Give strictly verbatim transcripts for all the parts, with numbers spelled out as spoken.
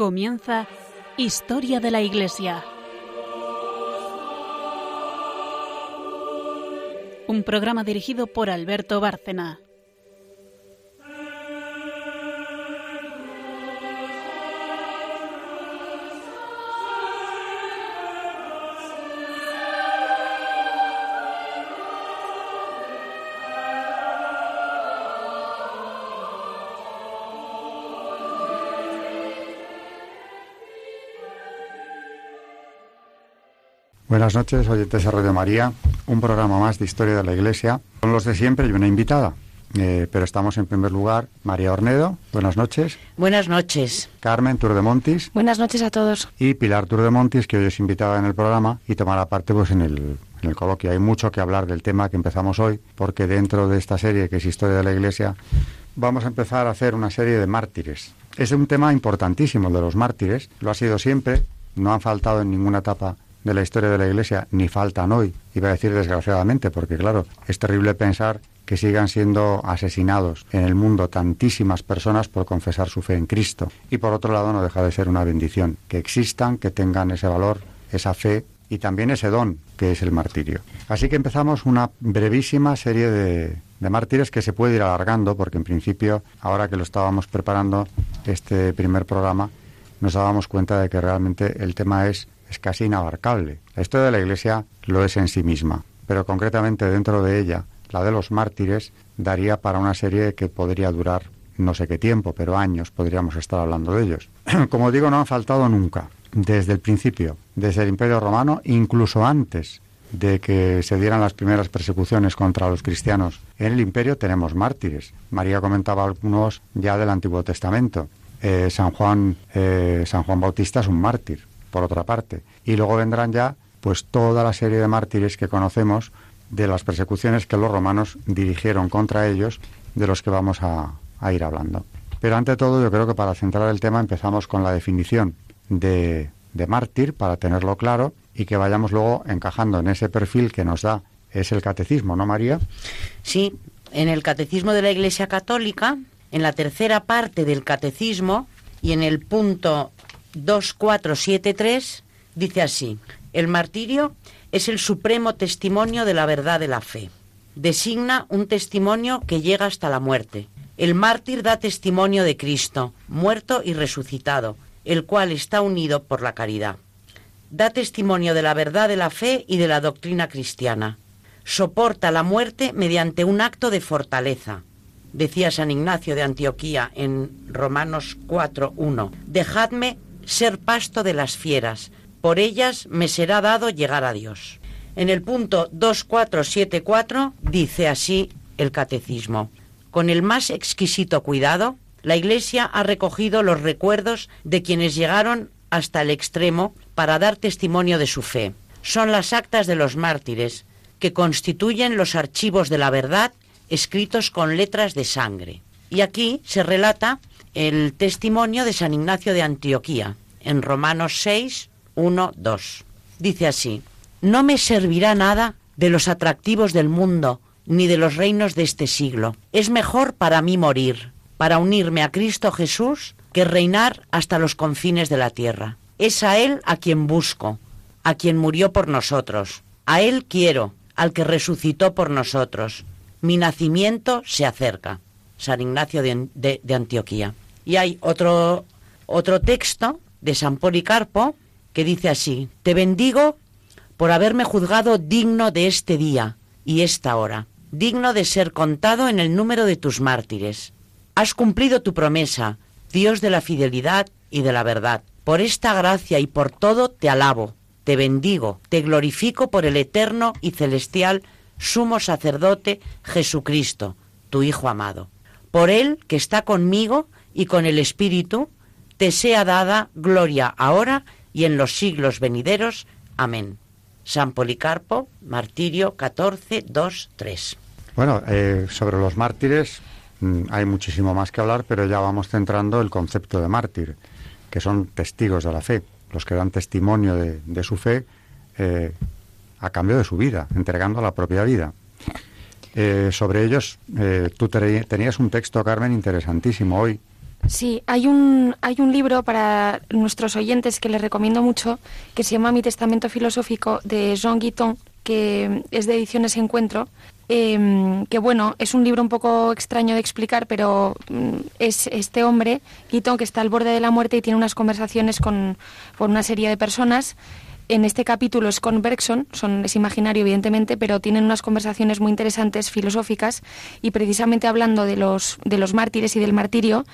Comienza Historia de la Iglesia. Un programa dirigido por Alberto Bárcena. Buenas noches, oyentes de Radio María, un programa más de Historia de la Iglesia. Son los de siempre y una invitada, eh, pero estamos en primer lugar María Hornedo, buenas noches. Buenas noches. Carmen Tur de Montis. Buenas noches a todos. Y Pilar Tur de Montis, que hoy es invitada en el programa y tomará parte pues en el... En el coloquio hay mucho que hablar del tema que empezamos hoy, porque dentro de esta serie, que es Historia de la Iglesia, vamos a empezar a hacer una serie de mártires. Es un tema importantísimo el de los mártires, lo ha sido siempre, no han faltado en ninguna etapa de la historia de la Iglesia, ni faltan hoy, iba a decir desgraciadamente, porque claro, es terrible pensar que sigan siendo asesinados en el mundo tantísimas personas por confesar su fe en Cristo. Y por otro lado, no deja de ser una bendición que existan, que tengan ese valor, esa fe, y también ese don que es el martirio. Así que empezamos una brevísima serie de, de mártires que se puede ir alargando, porque en principio, ahora que lo estábamos preparando, este primer programa, nos dábamos cuenta de que realmente el tema es, es casi inabarcable. La historia de la Iglesia lo es en sí misma, pero concretamente dentro de ella, la de los mártires, daría para una serie que podría durar no sé qué tiempo, pero años podríamos estar hablando de ellos. Como digo, no han faltado nunca. Desde el principio, desde el Imperio Romano, incluso antes de que se dieran las primeras persecuciones contra los cristianos en el Imperio, tenemos mártires. María comentaba algunos ya del Antiguo Testamento. Eh, San Juan, eh, San Juan Bautista es un mártir, por otra parte. Y luego vendrán ya pues toda la serie de mártires que conocemos de las persecuciones que los romanos dirigieron contra ellos, de los que vamos a, a ir hablando. Pero ante todo, yo creo que para centrar el tema empezamos con la definición De, de mártir, para tenerlo claro y que vayamos luego encajando en ese perfil que nos da, es el catecismo, ¿no, María? Sí, en el catecismo de la Iglesia Católica, en la tercera parte del catecismo y en el punto dos cuatro siete tres, dice así: el martirio es el supremo testimonio de la verdad de la fe. Designa un testimonio que llega hasta la muerte. El mártir da testimonio de Cristo, muerto y resucitado, el cual está unido por la caridad. Da testimonio de la verdad de la fe y de la doctrina cristiana. Soporta la muerte mediante un acto de fortaleza. Decía San Ignacio de Antioquía en Romanos cuatro uno... Dejadme ser pasto de las fieras, por ellas me será dado llegar a Dios. En el punto dos cuatro siete cuatro dice así el catecismo: con el más exquisito cuidado, la Iglesia ha recogido los recuerdos de quienes llegaron hasta el extremo para dar testimonio de su fe. Son las actas de los mártires, que constituyen los archivos de la verdad escritos con letras de sangre. Y aquí se relata el testimonio de San Ignacio de Antioquía, en Romanos seis, uno, dos. Dice así: no me servirá nada de los atractivos del mundo, ni de los reinos de este siglo. Es mejor para mí morir, para unirme a Cristo Jesús, que reinar hasta los confines de la tierra. Es a Él a quien busco, a quien murió por nosotros. A Él quiero, al que resucitó por nosotros. Mi nacimiento se acerca. San Ignacio de, de, de Antioquía. Y hay otro, otro texto de San Policarpo que dice así: te bendigo por haberme juzgado digno de este día y esta hora, digno de ser contado en el número de tus mártires. Has cumplido tu promesa, Dios de la fidelidad y de la verdad. Por esta gracia y por todo te alabo, te bendigo, te glorifico por el eterno y celestial sumo sacerdote Jesucristo, tu Hijo amado. Por Él, que está conmigo y con el Espíritu, te sea dada gloria ahora y en los siglos venideros. Amén. San Policarpo, Martirio catorce, dos, tres. Bueno, eh, sobre los mártires hay muchísimo más que hablar, pero ya vamos centrando el concepto de mártir, que son testigos de la fe, los que dan testimonio de, de su fe eh, a cambio de su vida, entregando la propia vida. Eh, sobre ellos, eh, tú te, tenías un texto, Carmen, interesantísimo hoy, Sí, hay un, hay un libro para nuestros oyentes que les recomiendo mucho, que se llama Mi Testamento Filosófico, de Jean Guitton, que es de Ediciones Encuentro, eh, que bueno, es un libro un poco extraño de explicar, pero es este hombre, Guitton, que está al borde de la muerte y tiene unas conversaciones con, con una serie de personas. En este capítulo es con Bergson, son, es imaginario evidentemente, pero tienen unas conversaciones muy interesantes, filosóficas, y precisamente hablando de los, de los mártires y del martirio.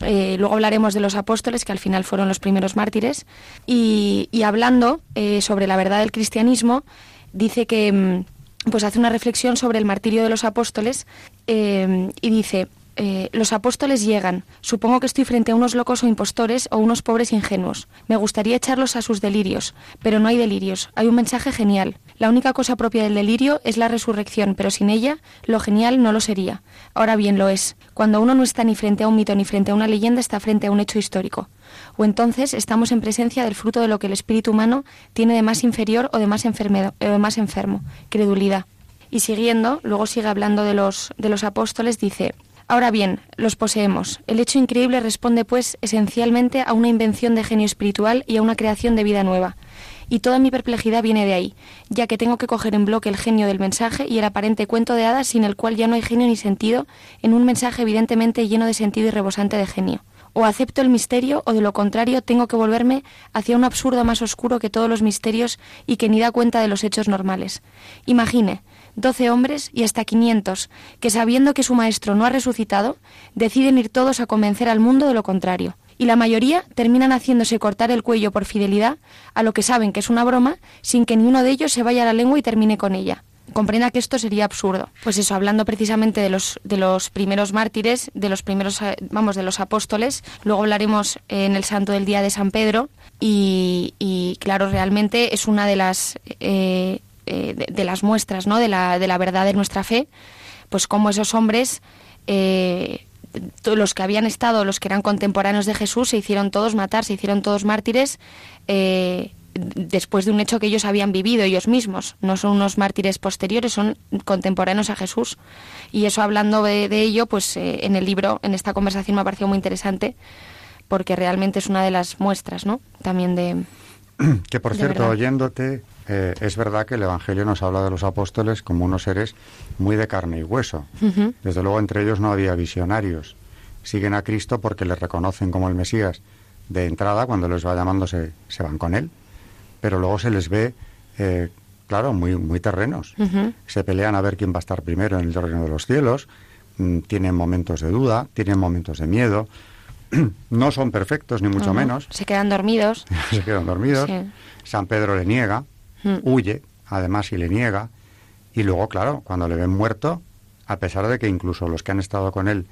Eh, luego hablaremos de los apóstoles, que al final fueron los primeros mártires, y, y hablando eh, sobre la verdad del cristianismo, dice que, pues hace una reflexión sobre el martirio de los apóstoles, eh, y dice... Eh, los apóstoles llegan. Supongo que estoy frente a unos locos o impostores o unos pobres ingenuos. Me gustaría echarlos a sus delirios, pero no hay delirios. Hay un mensaje genial. La única cosa propia del delirio es la resurrección, pero sin ella lo genial no lo sería. Ahora bien, lo es. Cuando uno no está ni frente a un mito ni frente a una leyenda, está frente a un hecho histórico. O entonces estamos en presencia del fruto de lo que el espíritu humano tiene de más inferior o de más, enferme, eh, más enfermo, credulidad. Y siguiendo, luego sigue hablando de los, de los apóstoles, dice... Ahora bien, los poseemos. El hecho increíble responde, pues, esencialmente a una invención de genio espiritual y a una creación de vida nueva. Y toda mi perplejidad viene de ahí, ya que tengo que coger en bloque el genio del mensaje y el aparente cuento de hadas sin el cual ya no hay genio ni sentido, en un mensaje evidentemente lleno de sentido y rebosante de genio. O acepto el misterio, o de lo contrario tengo que volverme hacia un absurdo más oscuro que todos los misterios y que ni da cuenta de los hechos normales. Imagine... doce hombres y hasta quinientos, que sabiendo que su maestro no ha resucitado, deciden ir todos a convencer al mundo de lo contrario. Y la mayoría terminan haciéndose cortar el cuello por fidelidad a lo que saben que es una broma, sin que ninguno de ellos se vaya a la lengua y termine con ella. Comprenda que esto sería absurdo. Pues eso, hablando precisamente de los, de los primeros mártires, de los primeros, vamos, de los apóstoles, luego hablaremos en el santo del día de San Pedro, y, y claro, realmente es una de las... Eh, De, de las muestras, ¿no? de, la, de la verdad de nuestra fe, pues como esos hombres, eh, los que habían estado, los que eran contemporáneos de Jesús, se hicieron todos matar, se hicieron todos mártires, eh, después de un hecho que ellos habían vivido ellos mismos. No son unos mártires posteriores, son contemporáneos a Jesús. Y eso, hablando de, de ello, pues eh, en el libro, en esta conversación, me ha parecido muy interesante, porque realmente es una de las muestras, ¿no? También de... Que, por cierto, oyéndote, eh, es verdad que el Evangelio nos habla de los apóstoles como unos seres muy de carne y hueso. Uh-huh. Desde luego, entre ellos no había visionarios. Siguen a Cristo porque le reconocen como el Mesías. De entrada, cuando les va llamando, se, se van con él. Pero luego se les ve, eh, claro, muy, muy terrenos. Uh-huh. Se pelean a ver quién va a estar primero en el reino de los cielos. Mm, tienen momentos de duda, tienen momentos de miedo... No son perfectos, ni mucho uh-huh. menos. Se quedan dormidos. Se quedan dormidos. Sí. San Pedro le niega, uh-huh. huye, además, si le niega. Y luego, claro, cuando le ven muerto, a pesar de que incluso los que han estado con él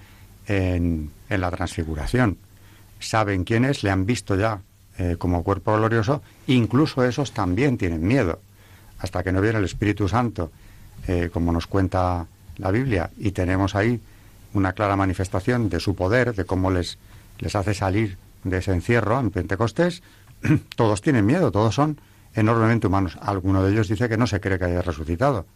en, en la transfiguración saben quién es, le han visto ya eh, como cuerpo glorioso, incluso esos también tienen miedo. Hasta que no viene el Espíritu Santo, eh, como nos cuenta la Biblia, y tenemos ahí una clara manifestación de su poder, de cómo les... les hace salir de ese encierro en Pentecostés, todos tienen miedo, todos son enormemente humanos. Alguno de ellos dice que no se cree que haya resucitado,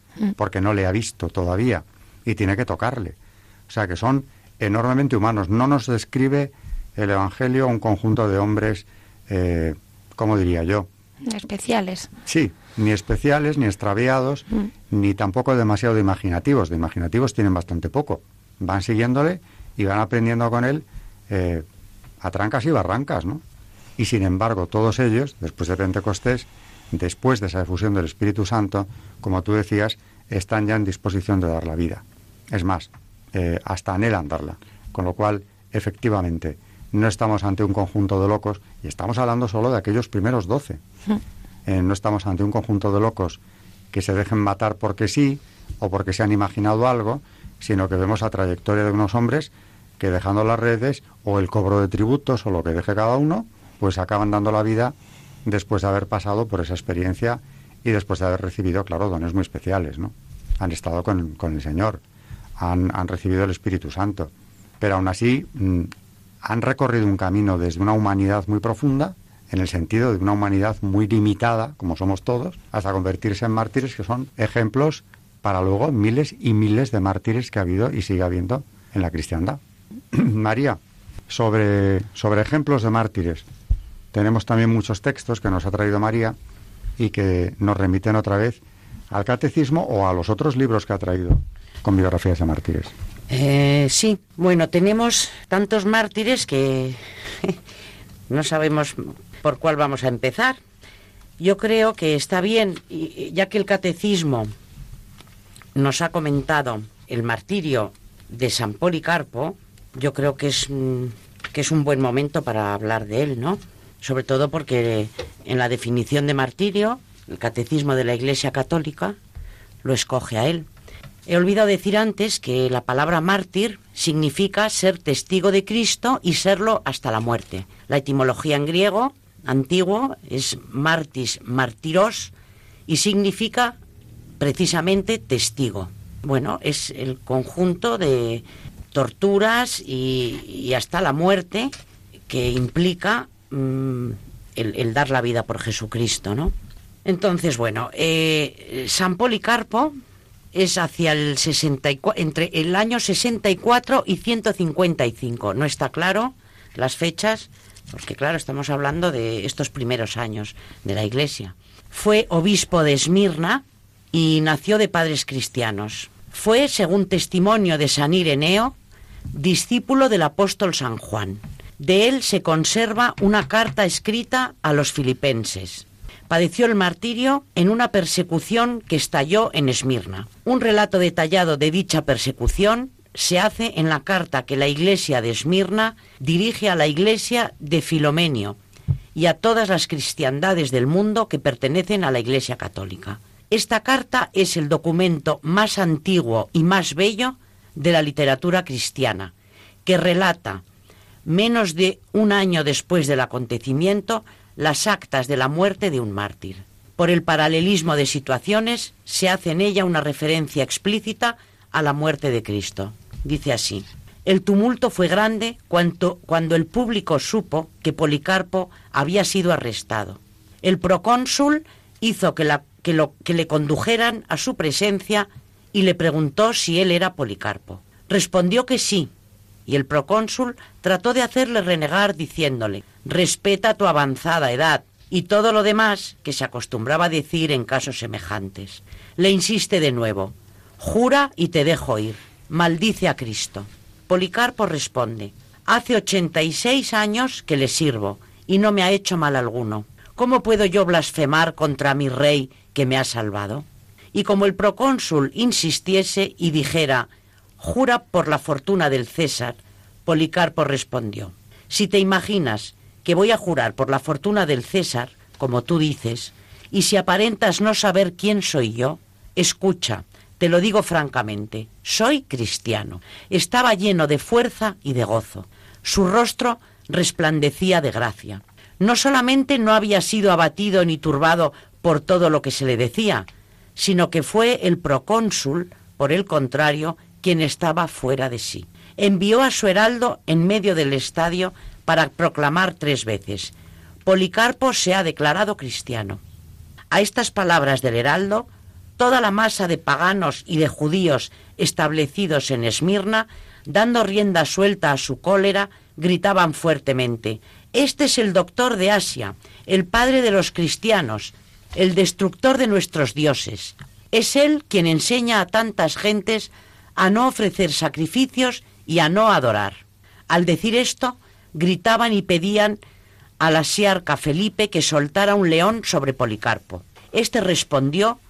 porque no le ha visto todavía, y tiene que tocarle. O sea, que son enormemente humanos. No nos describe el Evangelio un conjunto de hombres, eh, ¿cómo diría yo? Especiales. Sí, ni especiales, ni extraviados, mm. ni tampoco demasiado imaginativos. De imaginativos tienen bastante poco. Van siguiéndole y van aprendiendo con él, eh, a trancas y barrancas, ¿no? Y sin embargo, todos ellos, después de Pentecostés, después de esa efusión del Espíritu Santo, como tú decías, están ya en disposición de dar la vida. Es más, eh, hasta anhelan darla. Con lo cual, efectivamente, no estamos ante un conjunto de locos, y estamos hablando solo de aquellos primeros doce. Eh, no estamos ante un conjunto de locos que se dejen matar porque sí, o porque se han imaginado algo, sino que vemos la trayectoria de unos hombres que, dejando las redes o el cobro de tributos o lo que deje cada uno, pues acaban dando la vida después de haber pasado por esa experiencia y después de haber recibido, claro, dones muy especiales, ¿no? Han estado con, con el Señor, han, han recibido el Espíritu Santo, pero aún así mmm, han recorrido un camino desde una humanidad muy profunda, en el sentido de una humanidad muy limitada, como somos todos, hasta convertirse en mártires, que son ejemplos para luego miles y miles de mártires que ha habido y sigue habiendo en la cristiandad. María, sobre, sobre ejemplos de mártires. Tenemos también muchos textos que nos ha traído María y que nos remiten otra vez al catecismo o a los otros libros que ha traído con biografías de mártires. Eh, sí, bueno, tenemos tantos mártires que no sabemos por cuál vamos a empezar. Yo creo que está bien, ya que el catecismo nos ha comentado el martirio de San Policarpo, yo creo que es, que es un buen momento para hablar de él, ¿no? Sobre todo porque en la definición de martirio, el catecismo de la Iglesia Católica lo escoge a él. He olvidado decir antes que la palabra mártir significa ser testigo de Cristo y serlo hasta la muerte. La etimología en griego antiguo es martis, martiros, y significa precisamente testigo. Bueno, es el conjunto de torturas y, y hasta la muerte que implica mmm, el, el dar la vida por Jesucristo, ¿no? Entonces, bueno, eh, San Policarpo es hacia el sesenta y cuatro, entre el año sesenta y cuatro y ciento cincuenta y cinco. No está claro las fechas, porque claro, estamos hablando de estos primeros años de la Iglesia. Fue obispo de Esmirna y nació de padres cristianos. Fue, según testimonio de San Ireneo, discípulo del apóstol San Juan. De él se conserva una carta escrita a los filipenses. Padeció el martirio en una persecución que estalló en Esmirna. Un relato detallado de dicha persecución se hace en la carta que la Iglesia de Esmirna dirige a la Iglesia de Filomenio y a todas las cristiandades del mundo que pertenecen a la Iglesia Católica. Esta carta es el documento más antiguo y más bello de la literatura cristiana, que relata, menos de un año después del acontecimiento, las actas de la muerte de un mártir. Por el paralelismo de situaciones se hace en ella una referencia explícita a la muerte de Cristo. Dice así: el tumulto fue grande cuanto, cuando el público supo que Policarpo había sido arrestado. El procónsul hizo que, la, que, lo, que le condujeran a su presencia y le preguntó si él era Policarpo. Respondió que sí, y el procónsul trató de hacerle renegar diciéndole: respeta tu avanzada edad, y todo lo demás que se acostumbraba a decir en casos semejantes. Le insiste de nuevo: jura y te dejo ir, maldice a Cristo. Policarpo responde: hace ochenta y seis años que le sirvo y no me ha hecho mal alguno. ¿Cómo puedo yo blasfemar contra mi rey que me ha salvado? Y como el procónsul insistiese y dijera: jura por la fortuna del César, Policarpo respondió: si te imaginas que voy a jurar por la fortuna del César, como tú dices, y si aparentas no saber quién soy yo, escucha, te lo digo francamente, soy cristiano. Estaba lleno de fuerza y de gozo. Su rostro resplandecía de gracia. No solamente no había sido abatido ni turbado por todo lo que se le decía, sino que fue el procónsul, por el contrario, quien estaba fuera de sí. Envió a su heraldo en medio del estadio para proclamar tres veces: Policarpo se ha declarado cristiano. A estas palabras del heraldo, toda la masa de paganos y de judíos establecidos en Esmirna, dando rienda suelta a su cólera, gritaban fuertemente: este es el doctor de Asia, el padre de los cristianos, el destructor de nuestros dioses. Es él quien enseña a tantas gentes a no ofrecer sacrificios y a no adorar. Al decir esto, gritaban y pedían al asiarca Felipe que soltara un león sobre Policarpo. Este respondió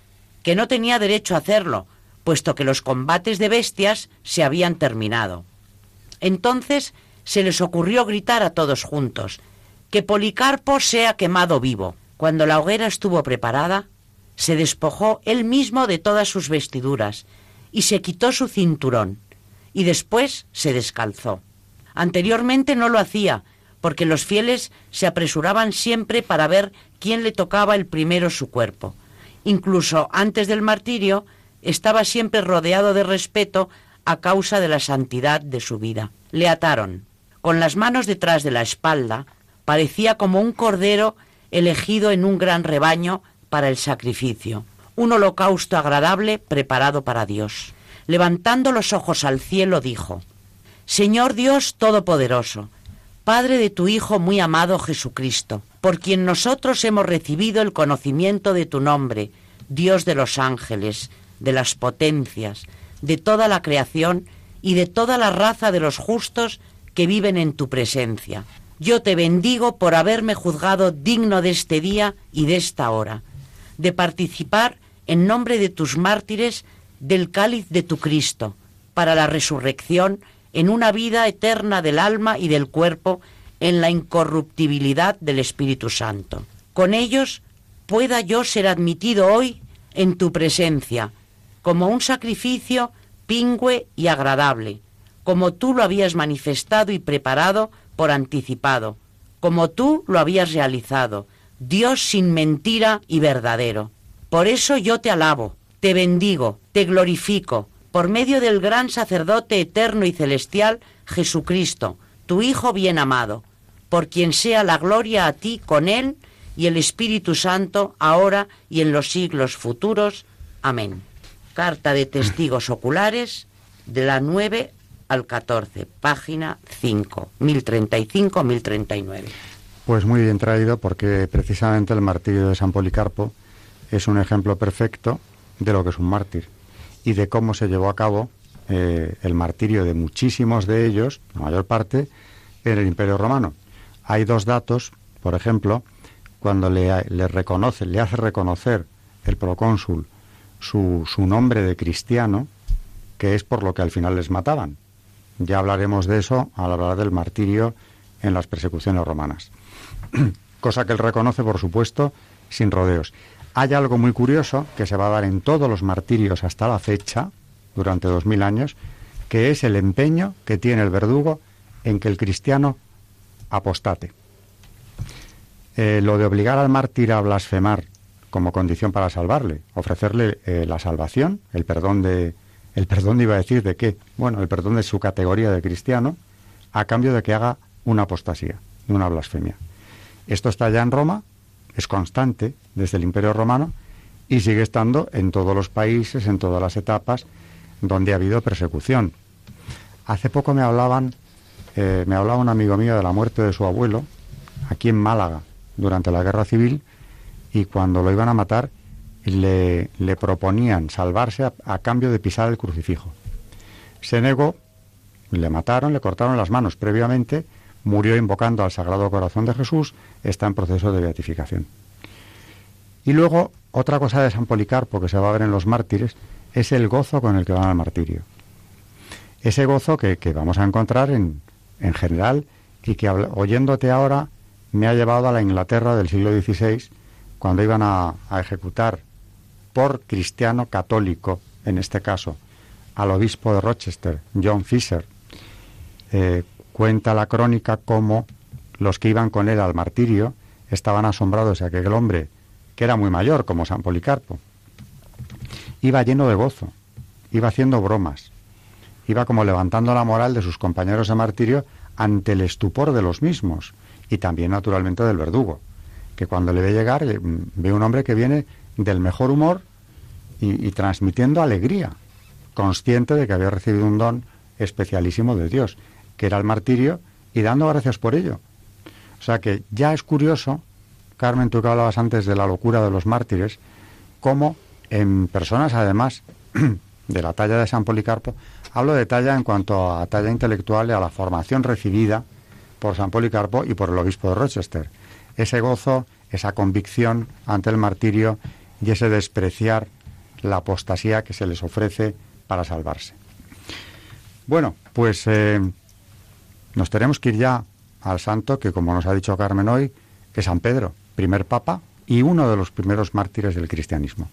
que no tenía derecho a hacerlo, puesto que los combates de bestias se habían terminado. Entonces se les ocurrió gritar a todos juntos: que Policarpo sea quemado vivo. Cuando la hoguera estuvo preparada, se despojó él mismo de todas sus vestiduras y se quitó su cinturón, y después se descalzó. Anteriormente no lo hacía, porque los fieles se apresuraban siempre para ver quién le tocaba el primero su cuerpo. Incluso antes del martirio, estaba siempre rodeado de respeto a causa de la santidad de su vida. Le ataron. Con las manos detrás de la espalda, parecía como un cordero elegido en un gran rebaño para el sacrificio, un holocausto agradable preparado para Dios. Levantando los ojos al cielo dijo: Señor Dios Todopoderoso, Padre de tu Hijo muy amado Jesucristo, por quien nosotros hemos recibido el conocimiento de tu nombre, Dios de los ángeles, de las potencias, de toda la creación y de toda la raza de los justos que viven en tu presencia. Yo te bendigo por haberme juzgado digno de este día y de esta hora, de participar en nombre de tus mártires del cáliz de tu Cristo, para la resurrección en una vida eterna del alma y del cuerpo, en la incorruptibilidad del Espíritu Santo. Con ellos pueda yo ser admitido hoy en tu presencia, como un sacrificio pingüe y agradable, como tú lo habías manifestado y preparado por anticipado, como tú lo habías realizado, Dios sin mentira y verdadero. Por eso yo te alabo, te bendigo, te glorifico, por medio del gran sacerdote eterno y celestial, Jesucristo, tu Hijo bien amado, por quien sea la gloria a ti con Él y el Espíritu Santo, ahora y en los siglos futuros. Amén. Carta de Testigos Oculares, de la nueve al catorce, página cinco, mil treinta y cinco a mil treinta y nueve. Pues muy bien traído, porque precisamente el martirio de San Policarpo es un ejemplo perfecto de lo que es un mártir y de cómo se llevó a cabo eh, el martirio de muchísimos de ellos, la mayor parte, en el Imperio Romano. Hay dos datos, por ejemplo, cuando le, le reconoce, le hace reconocer el procónsul su, su nombre de cristiano, que es por lo que al final les mataban. Ya hablaremos de eso al hablar del martirio en las persecuciones romanas. Cosa que él reconoce, por supuesto, sin rodeos. Hay algo muy curioso que se va a dar en todos los martirios hasta la fecha, durante dos mil años, que es el empeño que tiene el verdugo en que el cristiano apostate. Eh, lo de obligar al mártir a blasfemar como condición para salvarle, ofrecerle eh, la salvación, el perdón de... El perdón iba a decir de qué, bueno, el perdón de su categoría de cristiano, a cambio de que haga una apostasía, una blasfemia. Esto está ya en Roma, es constante desde el Imperio Romano y sigue estando en todos los países, en todas las etapas donde ha habido persecución. Hace poco me hablaban, eh, me hablaba un amigo mío de la muerte de su abuelo, aquí en Málaga, durante la Guerra Civil, y cuando lo iban a matar le, le proponían salvarse a, a cambio de pisar el crucifijo. Se negó, le mataron, le cortaron las manos previamente, murió invocando al Sagrado Corazón de Jesús, está en proceso de beatificación. Y luego, otra cosa de San Policarpo que se va a ver en los mártires, es el gozo con el que van al martirio. Ese gozo que, que vamos a encontrar en, en general, y que oyéndote ahora me ha llevado a la Inglaterra del siglo dieciséis, cuando iban a, a ejecutar por cristiano católico, en este caso, al obispo de Rochester, John Fisher. Eh, Cuenta la crónica cómo los que iban con él al martirio estaban asombrados de aquel hombre, que era muy mayor, como San Policarpo. Iba lleno de gozo, iba haciendo bromas, iba como levantando la moral de sus compañeros de martirio ante el estupor de los mismos, y también naturalmente del verdugo, que cuando le ve llegar, ve un hombre que viene del mejor humor y, y transmitiendo alegría, consciente de que había recibido un don especialísimo de Dios, que era el martirio, y dando gracias por ello. O sea que ya es curioso, Carmen, tú que hablabas antes de la locura de los mártires, cómo en personas, además de la talla de San Policarpo, hablo de talla en cuanto a talla intelectual y a la formación recibida por San Policarpo y por el obispo de Rochester. Ese gozo, esa convicción ante el martirio y ese despreciar la apostasía que se les ofrece para salvarse. Bueno, pues... Eh, Nos tenemos que ir ya al santo, que como nos ha dicho Carmen hoy, es San Pedro, primer papa y uno de los primeros mártires del cristianismo.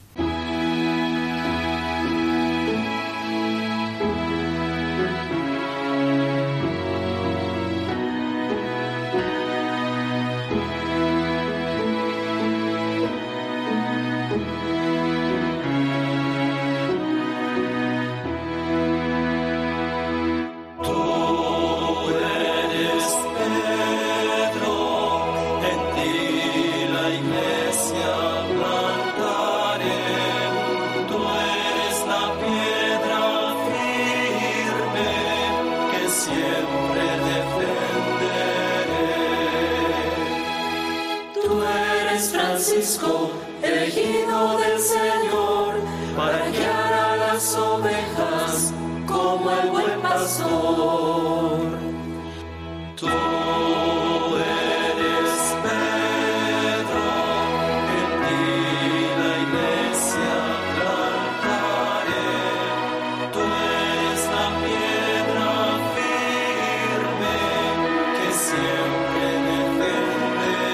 Siempre defender. Francisco, elegido del Señor, para guiar a las ovejas como el buen pastor. Tú eres Pedro, en ti la iglesia plantaré. Tú eres la piedra firme que siempre defenderé.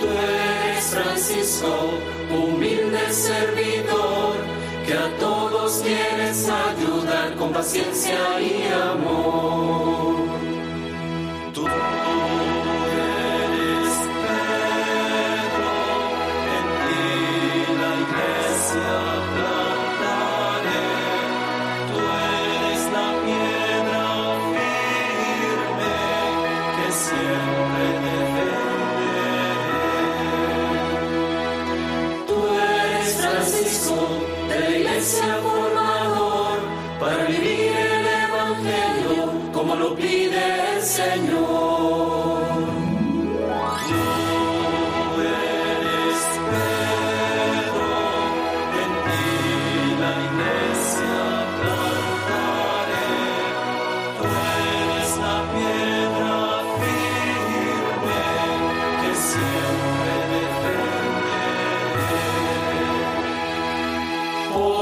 Tú eres Francisco, humilde servidor, que a todos quieres ayudar con paciencia y amor. Tú eres Pedro, en ti la iglesia plantaré. Tú eres la piedra firme que siempre defenderé. Tú eres Francisco, sea formador, para vivir el Evangelio como lo pide el Señor. Tú eres Pedro, en ti la iglesia plantaré. Tú eres la piedra firme que siempre defenderé. Oh,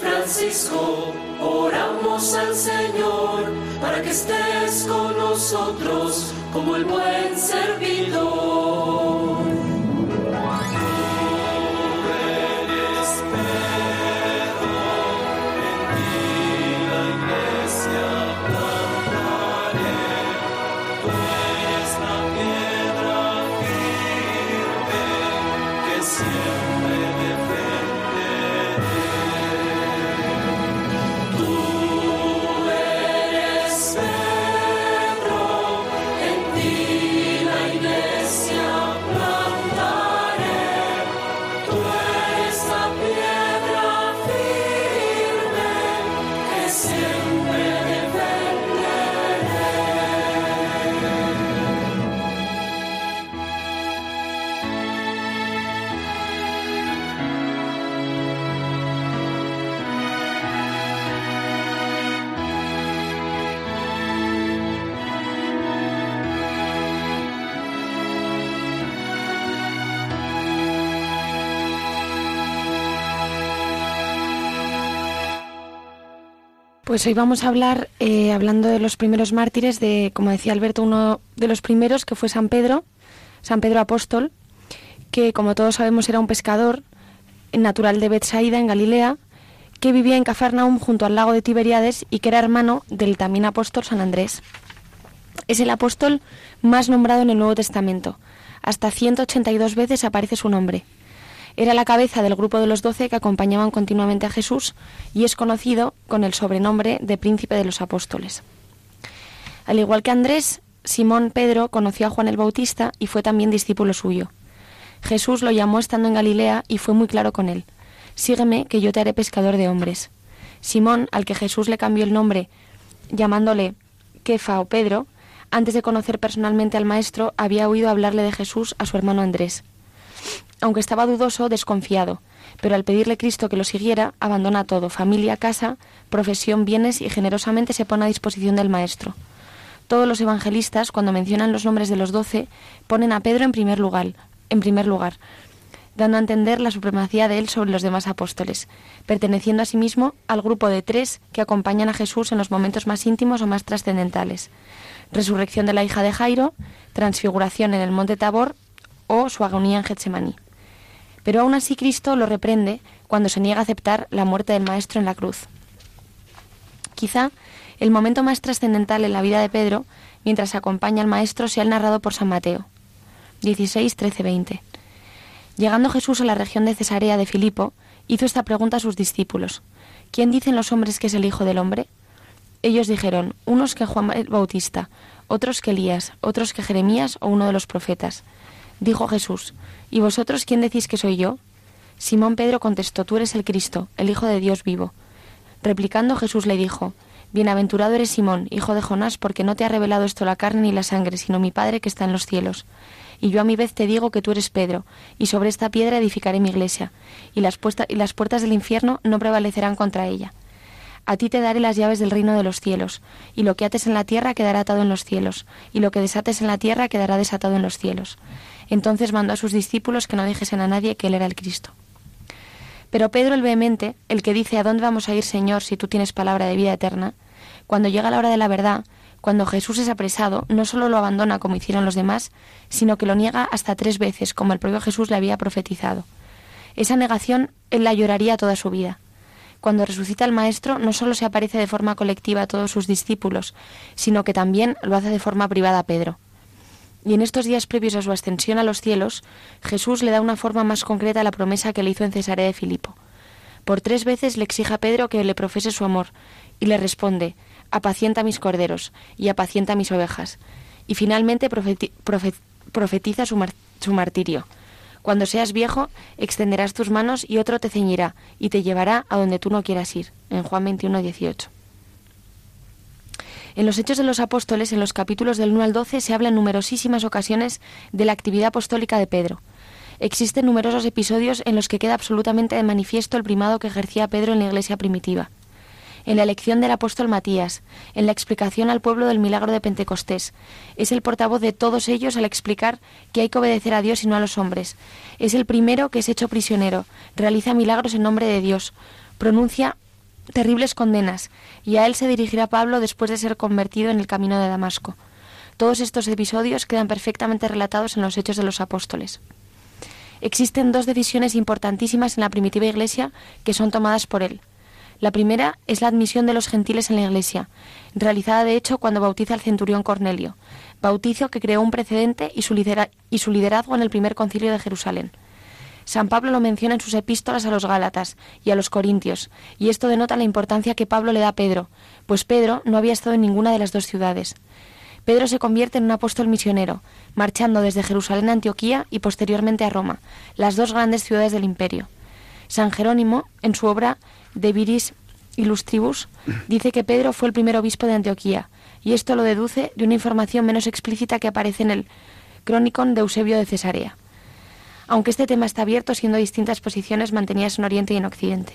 Francisco, oramos al Señor para que estés con nosotros como el buen servidor. Tú eres Pedro, en ti la iglesia plantaré. Tú eres la piedra firme que siempre defenderé. Pues hoy vamos a hablar, eh, hablando de los primeros mártires, de, como decía Alberto, uno de los primeros, que fue San Pedro, San Pedro Apóstol, que como todos sabemos era un pescador natural de Bethsaida, en Galilea, que vivía en Cafarnaum junto al lago de Tiberíades y que era hermano del también apóstol San Andrés. Es el apóstol más nombrado en el Nuevo Testamento. Hasta ciento ochenta y dos veces aparece su nombre. Era la cabeza del grupo de los doce que acompañaban continuamente a Jesús y es conocido con el sobrenombre de Príncipe de los Apóstoles. Al igual que Andrés, Simón Pedro conoció a Juan el Bautista y fue también discípulo suyo. Jesús lo llamó estando en Galilea y fue muy claro con él. «Sígueme, que yo te haré pescador de hombres». Simón, al que Jesús le cambió el nombre llamándole Kefa o Pedro, antes de conocer personalmente al Maestro, había oído hablarle de Jesús a su hermano Andrés. Aunque estaba dudoso, desconfiado, pero al pedirle a Cristo que lo siguiera, abandona todo, familia, casa, profesión, bienes y generosamente se pone a disposición del Maestro. Todos los evangelistas, cuando mencionan los nombres de los doce, ponen a Pedro en primer lugar, en primer lugar, dando a entender la supremacía de él sobre los demás apóstoles, perteneciendo asimismo al grupo de tres que acompañan a Jesús en los momentos más íntimos o más trascendentales. Resurrección de la hija de Jairo, transfiguración en el monte Tabor, o su agonía en Getsemaní. Pero aún así Cristo lo reprende cuando se niega a aceptar la muerte del Maestro en la cruz. Quizá el momento más trascendental en la vida de Pedro, mientras acompaña al Maestro, sea el narrado por San Mateo, dieciséis, trece, veinte. Llegando Jesús a la región de Cesarea de Filipo, hizo esta pregunta a sus discípulos: ¿Quién dicen los hombres que es el Hijo del Hombre? Ellos dijeron, unos que Juan el Bautista, otros que Elías, otros que Jeremías o uno de los profetas. Dijo Jesús, ¿y vosotros quién decís que soy yo? Simón Pedro contestó, tú eres el Cristo, el Hijo de Dios vivo. Replicando Jesús le dijo, bienaventurado eres Simón, hijo de Jonás, porque no te ha revelado esto la carne ni la sangre, sino mi Padre que está en los cielos. Y yo a mi vez te digo que tú eres Pedro, y sobre esta piedra edificaré mi iglesia, y las, puesta, y las puertas del infierno no prevalecerán contra ella. A ti te daré las llaves del reino de los cielos, y lo que ates en la tierra quedará atado en los cielos, y lo que desates en la tierra quedará desatado en los cielos. Entonces mandó a sus discípulos que no dijesen a nadie que él era el Cristo. Pero Pedro el vehemente, el que dice, ¿a dónde vamos a ir, Señor, si tú tienes palabra de vida eterna? Cuando llega la hora de la verdad, cuando Jesús es apresado, no solo lo abandona como hicieron los demás, sino que lo niega hasta tres veces, como el propio Jesús le había profetizado. Esa negación él la lloraría toda su vida. Cuando resucita el Maestro, no solo se aparece de forma colectiva a todos sus discípulos, sino que también lo hace de forma privada a Pedro. Y en estos días previos a su ascensión a los cielos, Jesús le da una forma más concreta a la promesa que le hizo en Cesarea de Filipo. Por tres veces le exige a Pedro que le profese su amor, y le responde, «Apacienta mis corderos, y apacienta mis ovejas». Y finalmente profeti- profet- profetiza su, mar- su martirio. Cuando seas viejo, extenderás tus manos y otro te ceñirá y te llevará a donde tú no quieras ir. En Juan veintiuno, dieciocho. En los Hechos de los Apóstoles, en los capítulos del uno al doce, se habla en numerosísimas ocasiones de la actividad apostólica de Pedro. Existen numerosos episodios en los que queda absolutamente de manifiesto el primado que ejercía Pedro en la Iglesia primitiva. En la elección del apóstol Matías, en la explicación al pueblo del milagro de Pentecostés. Es el portavoz de todos ellos al explicar que hay que obedecer a Dios y no a los hombres. Es el primero que es hecho prisionero, realiza milagros en nombre de Dios, pronuncia terribles condenas, y a él se dirigirá Pablo después de ser convertido en el camino de Damasco. Todos estos episodios quedan perfectamente relatados en los Hechos de los Apóstoles. Existen dos decisiones importantísimas en la primitiva Iglesia que son tomadas por él. La primera es la admisión de los gentiles en la Iglesia, realizada de hecho cuando bautiza al centurión Cornelio, bautizo que creó un precedente y su, lidera- y su liderazgo en el primer concilio de Jerusalén. San Pablo lo menciona en sus epístolas a los Gálatas y a los Corintios, y esto denota la importancia que Pablo le da a Pedro, pues Pedro no había estado en ninguna de las dos ciudades. Pedro se convierte en un apóstol misionero, marchando desde Jerusalén a Antioquía y posteriormente a Roma, las dos grandes ciudades del imperio. San Jerónimo, en su obra De Viris Illustribus, dice que Pedro fue el primer obispo de Antioquía, y esto lo deduce de una información menos explícita que aparece en el Cronicón de Eusebio de Cesarea, aunque este tema está abierto, siendo distintas posiciones mantenidas en Oriente y en Occidente.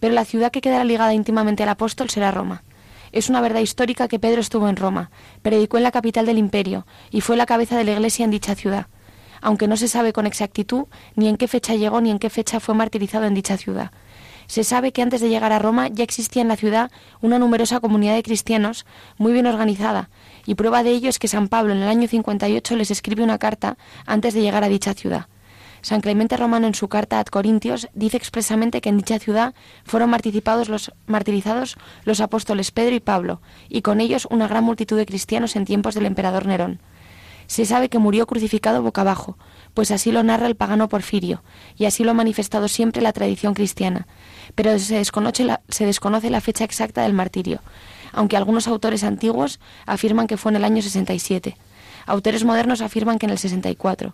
Pero la ciudad que quedará ligada íntimamente al apóstol será Roma. Es una verdad histórica que Pedro estuvo en Roma, predicó en la capital del imperio y fue la cabeza de la Iglesia en dicha ciudad, aunque no se sabe con exactitud ni en qué fecha llegó ni en qué fecha fue martirizado en dicha ciudad. Se sabe que antes de llegar a Roma ya existía en la ciudad una numerosa comunidad de cristianos muy bien organizada, y prueba de ello es que San Pablo en el año cincuenta y ocho les escribe una carta antes de llegar a dicha ciudad. San Clemente Romano en su carta a Corintios dice expresamente que en dicha ciudad fueron martirizados los, martirizados los apóstoles Pedro y Pablo, y con ellos una gran multitud de cristianos en tiempos del emperador Nerón. Se sabe que murió crucificado boca abajo, pues así lo narra el pagano Porfirio, y así lo ha manifestado siempre la tradición cristiana. Pero se desconoce, la, se desconoce la fecha exacta del martirio, aunque algunos autores antiguos afirman que fue en el año sesenta y siete. Autores modernos afirman que en el sesenta y cuatro.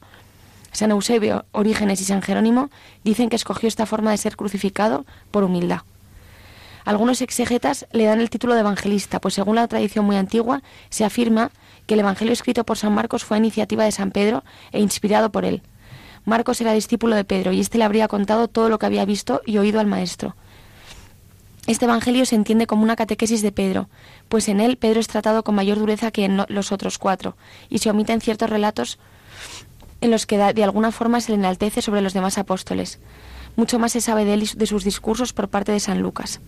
San Eusebio, Orígenes y San Jerónimo dicen que escogió esta forma de ser crucificado por humildad. Algunos exegetas le dan el título de evangelista, pues según la tradición muy antigua se afirma que el evangelio escrito por San Marcos fue a iniciativa de San Pedro e inspirado por él. Marcos era discípulo de Pedro y éste le habría contado todo lo que había visto y oído al Maestro. Este Evangelio se entiende como una catequesis de Pedro, pues en él Pedro es tratado con mayor dureza que en los otros cuatro, y se omiten ciertos relatos en los que de alguna forma se le enaltece sobre los demás apóstoles. Mucho más se sabe de él y de sus discursos por parte de San Lucas.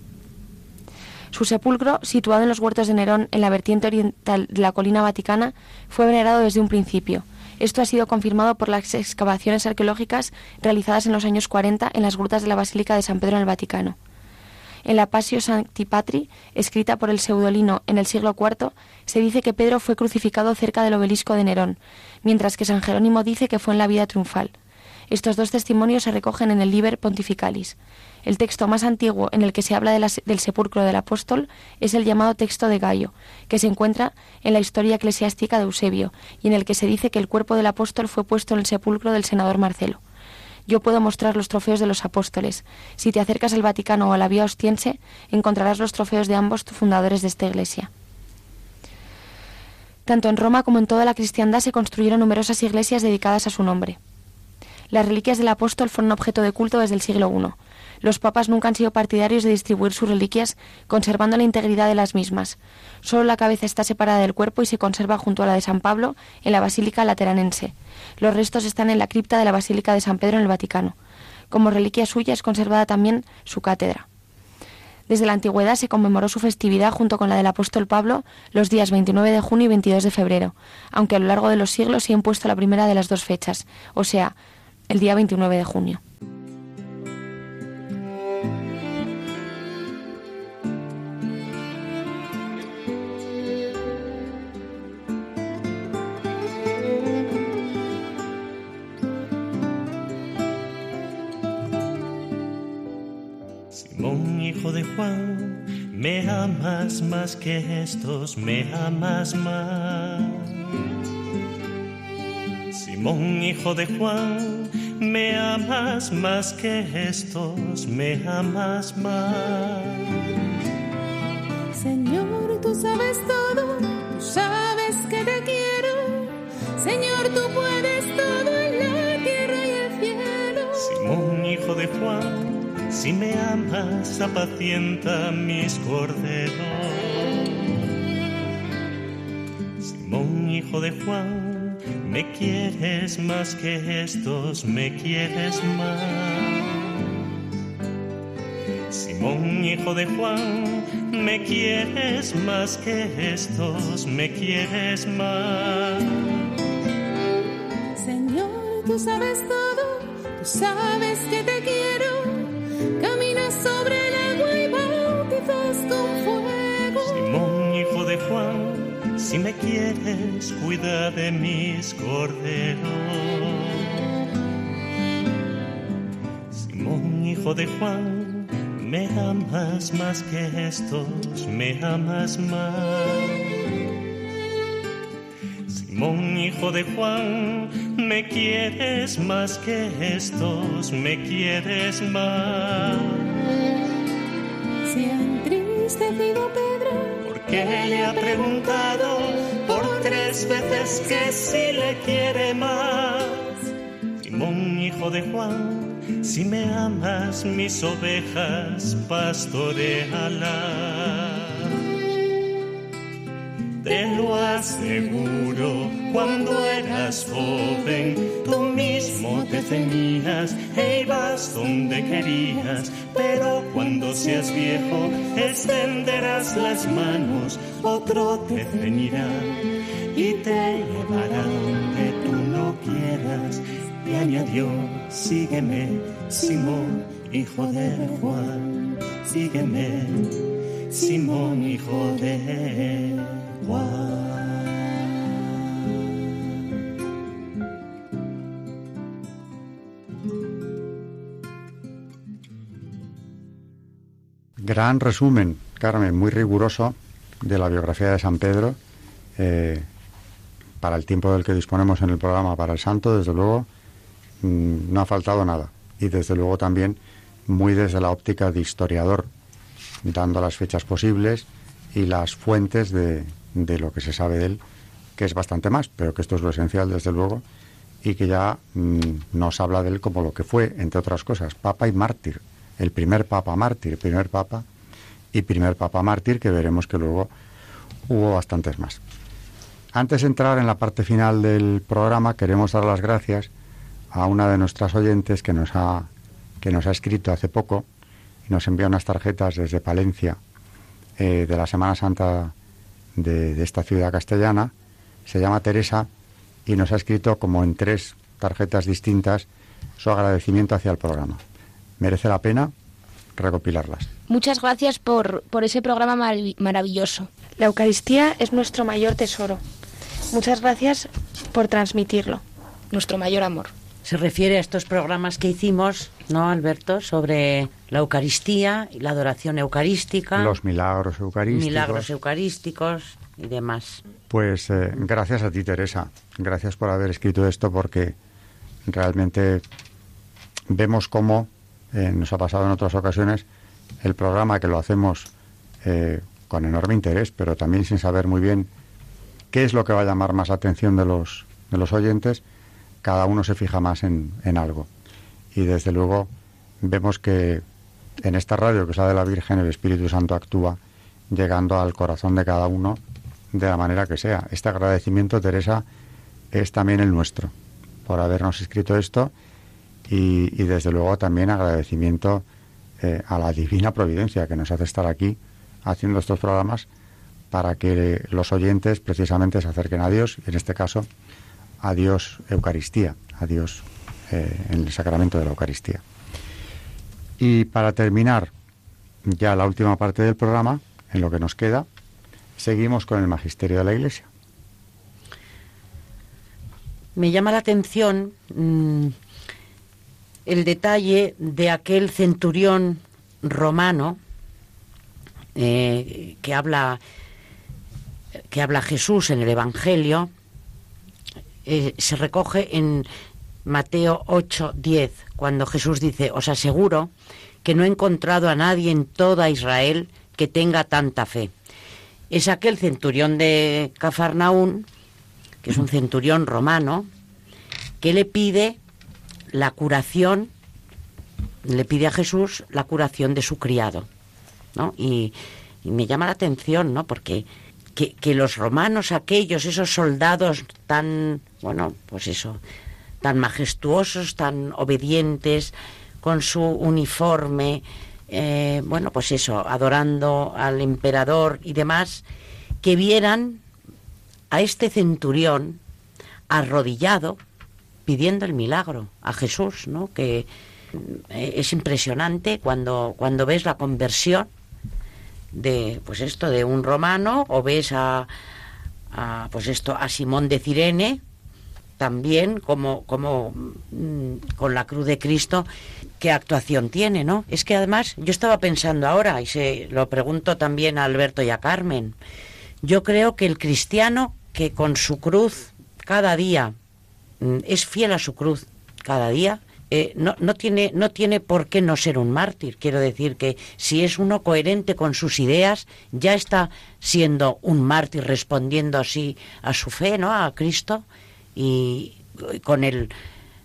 Su sepulcro, situado en los huertos de Nerón, en la vertiente oriental de la colina vaticana, fue venerado desde un principio. Esto ha sido confirmado por las excavaciones arqueológicas realizadas en los años cuarenta en las grutas de la Basílica de San Pedro en el Vaticano. En la Passio Sancti Patri, escrita por el Seudolino en el siglo cuarto, se dice que Pedro fue crucificado cerca del obelisco de Nerón, mientras que San Jerónimo dice que fue en la Vía Triunfal. Estos dos testimonios se recogen en el Liber Pontificalis. El texto más antiguo en el que se habla de la, del sepulcro del apóstol es el llamado texto de Gayo, que se encuentra en la Historia Eclesiástica de Eusebio, y en el que se dice que el cuerpo del apóstol fue puesto en el sepulcro del senador Marcelo. Yo puedo mostrar los trofeos de los apóstoles. Si te acercas al Vaticano o a la Vía Ostiense, encontrarás los trofeos de ambos fundadores de esta iglesia. Tanto en Roma como en toda la cristiandad se construyeron numerosas iglesias dedicadas a su nombre. Las reliquias del apóstol fueron objeto de culto desde el siglo primero. Los papas nunca han sido partidarios de distribuir sus reliquias, conservando la integridad de las mismas. Solo la cabeza está separada del cuerpo y se conserva junto a la de San Pablo, en la Basílica Lateranense. Los restos están en la cripta de la Basílica de San Pedro en el Vaticano. Como reliquia suya es conservada también su cátedra. Desde la antigüedad se conmemoró su festividad junto con la del apóstol Pablo los días veintinueve de junio y veintidós de febrero, aunque a lo largo de los siglos se ha impuesto la primera de las dos fechas, o sea, el día veintinueve de junio. Hijo de Juan, me amas más que estos, me amas más. Simón, hijo de Juan, me amas más que estos, me amas más. Señor, tú sabes todo, tú sabes que te quiero. Señor, tú puedes todo en la tierra y el cielo. Simón, hijo de Juan, si me amas, apacienta mis corderos. Simón, hijo de Juan, me quieres más que estos, me quieres más. Simón, hijo de Juan, me quieres más que estos, me quieres más. Señor, tú sabes todo, tú sabes que te quiero. Caminas sobre el agua y bautizas con fuego. Simón, hijo de Juan, si me quieres, cuida de mis corderos. Simón, hijo de Juan, me amas más que estos, me amas más. Simón, hijo de Juan, me quieres más que estos, me quieres más. Se ha entristecido Pedro, porque le ha preguntado por tres veces que si le quiere más. Simón, hijo de Juan, si me amas, mis ovejas pastorealas. Te lo aseguro, cuando eras joven, tú mismo te ceñías e ibas donde querías. Pero cuando seas viejo, extenderás las manos, otro te ceñirá y te llevará donde tú no quieras. Y añadió, sígueme, Simón, hijo de Juan, sígueme, Simón, hijo de Juan. Gran resumen, Carmen, muy riguroso de la biografía de San Pedro, eh, para el tiempo del que disponemos en el programa para el santo, desde luego mmm, no ha faltado nada, y desde luego también muy desde la óptica de historiador, dando las fechas posibles y las fuentes de de lo que se sabe de él, que es bastante más, pero que esto es lo esencial, desde luego, y que ya mmm, nos habla de él como lo que fue, entre otras cosas, papa y mártir, el primer papa mártir, primer papa y primer papa mártir, que veremos que luego hubo bastantes más. Antes de entrar en la parte final del programa, queremos dar las gracias a una de nuestras oyentes que nos ha, que nos ha escrito hace poco, y nos envía unas tarjetas desde Palencia, eh, de la Semana Santa De, de esta ciudad castellana. Se llama Teresa y nos ha escrito como en tres tarjetas distintas su agradecimiento hacia el programa. Merece la pena recopilarlas. Muchas gracias por, por ese programa maravilloso. La Eucaristía es nuestro mayor tesoro. Muchas gracias por transmitirlo. Nuestro mayor amor. Se refiere a estos programas que hicimos, ¿no, Alberto?, sobre la Eucaristía, la adoración eucarística, los milagros eucarísticos, milagros eucarísticos y demás. Pues eh, gracias a ti, Teresa. Gracias por haber escrito esto, porque realmente vemos cómo eh, nos ha pasado en otras ocasiones el programa, que lo hacemos eh, con enorme interés, pero también sin saber muy bien ¿Qué es lo que va a llamar más la atención de los, de los oyentes? Cada uno se fija más en, en algo. Y desde luego vemos que en esta radio que es la de la Virgen, el Espíritu Santo actúa llegando al corazón de cada uno de la manera que sea. Este agradecimiento, Teresa, es también el nuestro por habernos escrito esto y, y desde luego también agradecimiento eh, a la Divina Providencia que nos hace estar aquí haciendo estos programas para que los oyentes precisamente se acerquen a Dios, y en este caso a Dios Eucaristía, a Dios eh, en el sacramento de la Eucaristía. Y para terminar ya la última parte del programa, en lo que nos queda, seguimos con el magisterio de la Iglesia. Me llama la atención mmm, el detalle de aquel centurión romano eh, que habla que habla Jesús en el Evangelio. Eh, se recoge en Mateo ocho, diez, cuando Jesús dice: os aseguro que no he encontrado a nadie en toda Israel que tenga tanta fe. Es aquel centurión de Cafarnaum, que es un centurión romano, que le pide la curación, le pide a Jesús la curación de su criado, ¿no? Y, y me llama la atención, ¿no? Porque que, que los romanos aquellos, esos soldados tan, bueno, pues eso, tan majestuosos, tan obedientes, con su uniforme, eh, bueno, pues eso, adorando al emperador y demás, que vieran a este centurión arrodillado pidiendo el milagro a Jesús, ¿no? Que es impresionante cuando, cuando ves la conversión de, pues esto, de un romano, o ves a, a pues esto, a Simón de Cirene, también como, como con la cruz de Cristo, qué actuación tiene, ¿no? Es que además, yo estaba pensando ahora, y se lo pregunto también a Alberto y a Carmen, yo creo que el cristiano que con su cruz cada día es fiel a su cruz cada día, eh, no, no, tiene, no tiene por qué no ser un mártir. Quiero decir que si es uno coherente con sus ideas, ya está siendo un mártir, respondiendo así a su fe, ¿no? A Cristo, y con él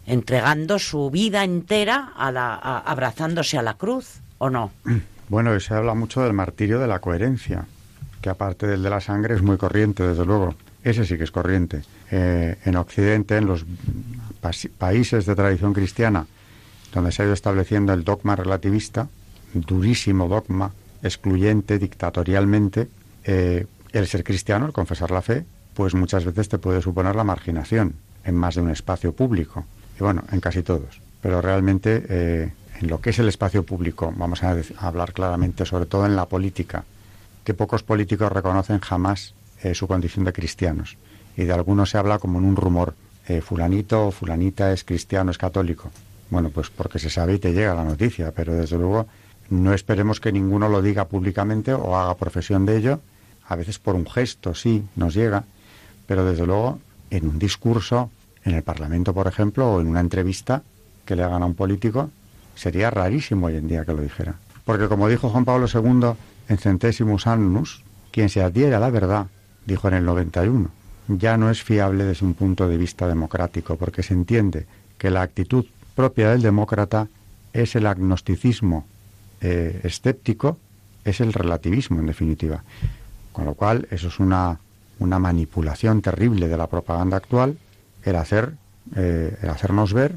entregando su vida entera a la, a, abrazándose a la cruz, ¿o no? Bueno, se habla mucho del martirio de la coherencia, que aparte del de la sangre es muy corriente, desde luego. Ese sí que es corriente. Eh, en Occidente, en los pa países de tradición cristiana, donde se ha ido estableciendo el dogma relativista, durísimo dogma, excluyente dictatorialmente, eh, el ser cristiano, el confesar la fe, pues muchas veces te puede suponer la marginación en más de un espacio público. Y bueno, en casi todos. Pero realmente, eh, en lo que es el espacio público, vamos a, a hablar claramente, sobre todo en la política, que pocos políticos reconocen jamás eh, su condición de cristianos. Y de algunos se habla como en un rumor, eh, fulanito o fulanita es cristiano, es católico. Bueno, pues porque se sabe y te llega la noticia, pero desde luego no esperemos que ninguno lo diga públicamente o haga profesión de ello. A veces por un gesto, sí, nos llega, pero desde luego en un discurso, en el Parlamento, por ejemplo, o en una entrevista que le hagan a un político, sería rarísimo hoy en día que lo dijera. Porque como dijo Juan Pablo segundo en Centesimus Annus, quien se adhiere a la verdad, dijo en el noventa y uno, ya no es fiable desde un punto de vista democrático, porque se entiende que la actitud propia del demócrata es el agnosticismo eh, escéptico, es el relativismo, en definitiva. Con lo cual, eso es una, una manipulación terrible de la propaganda actual, el hacer eh, el hacernos ver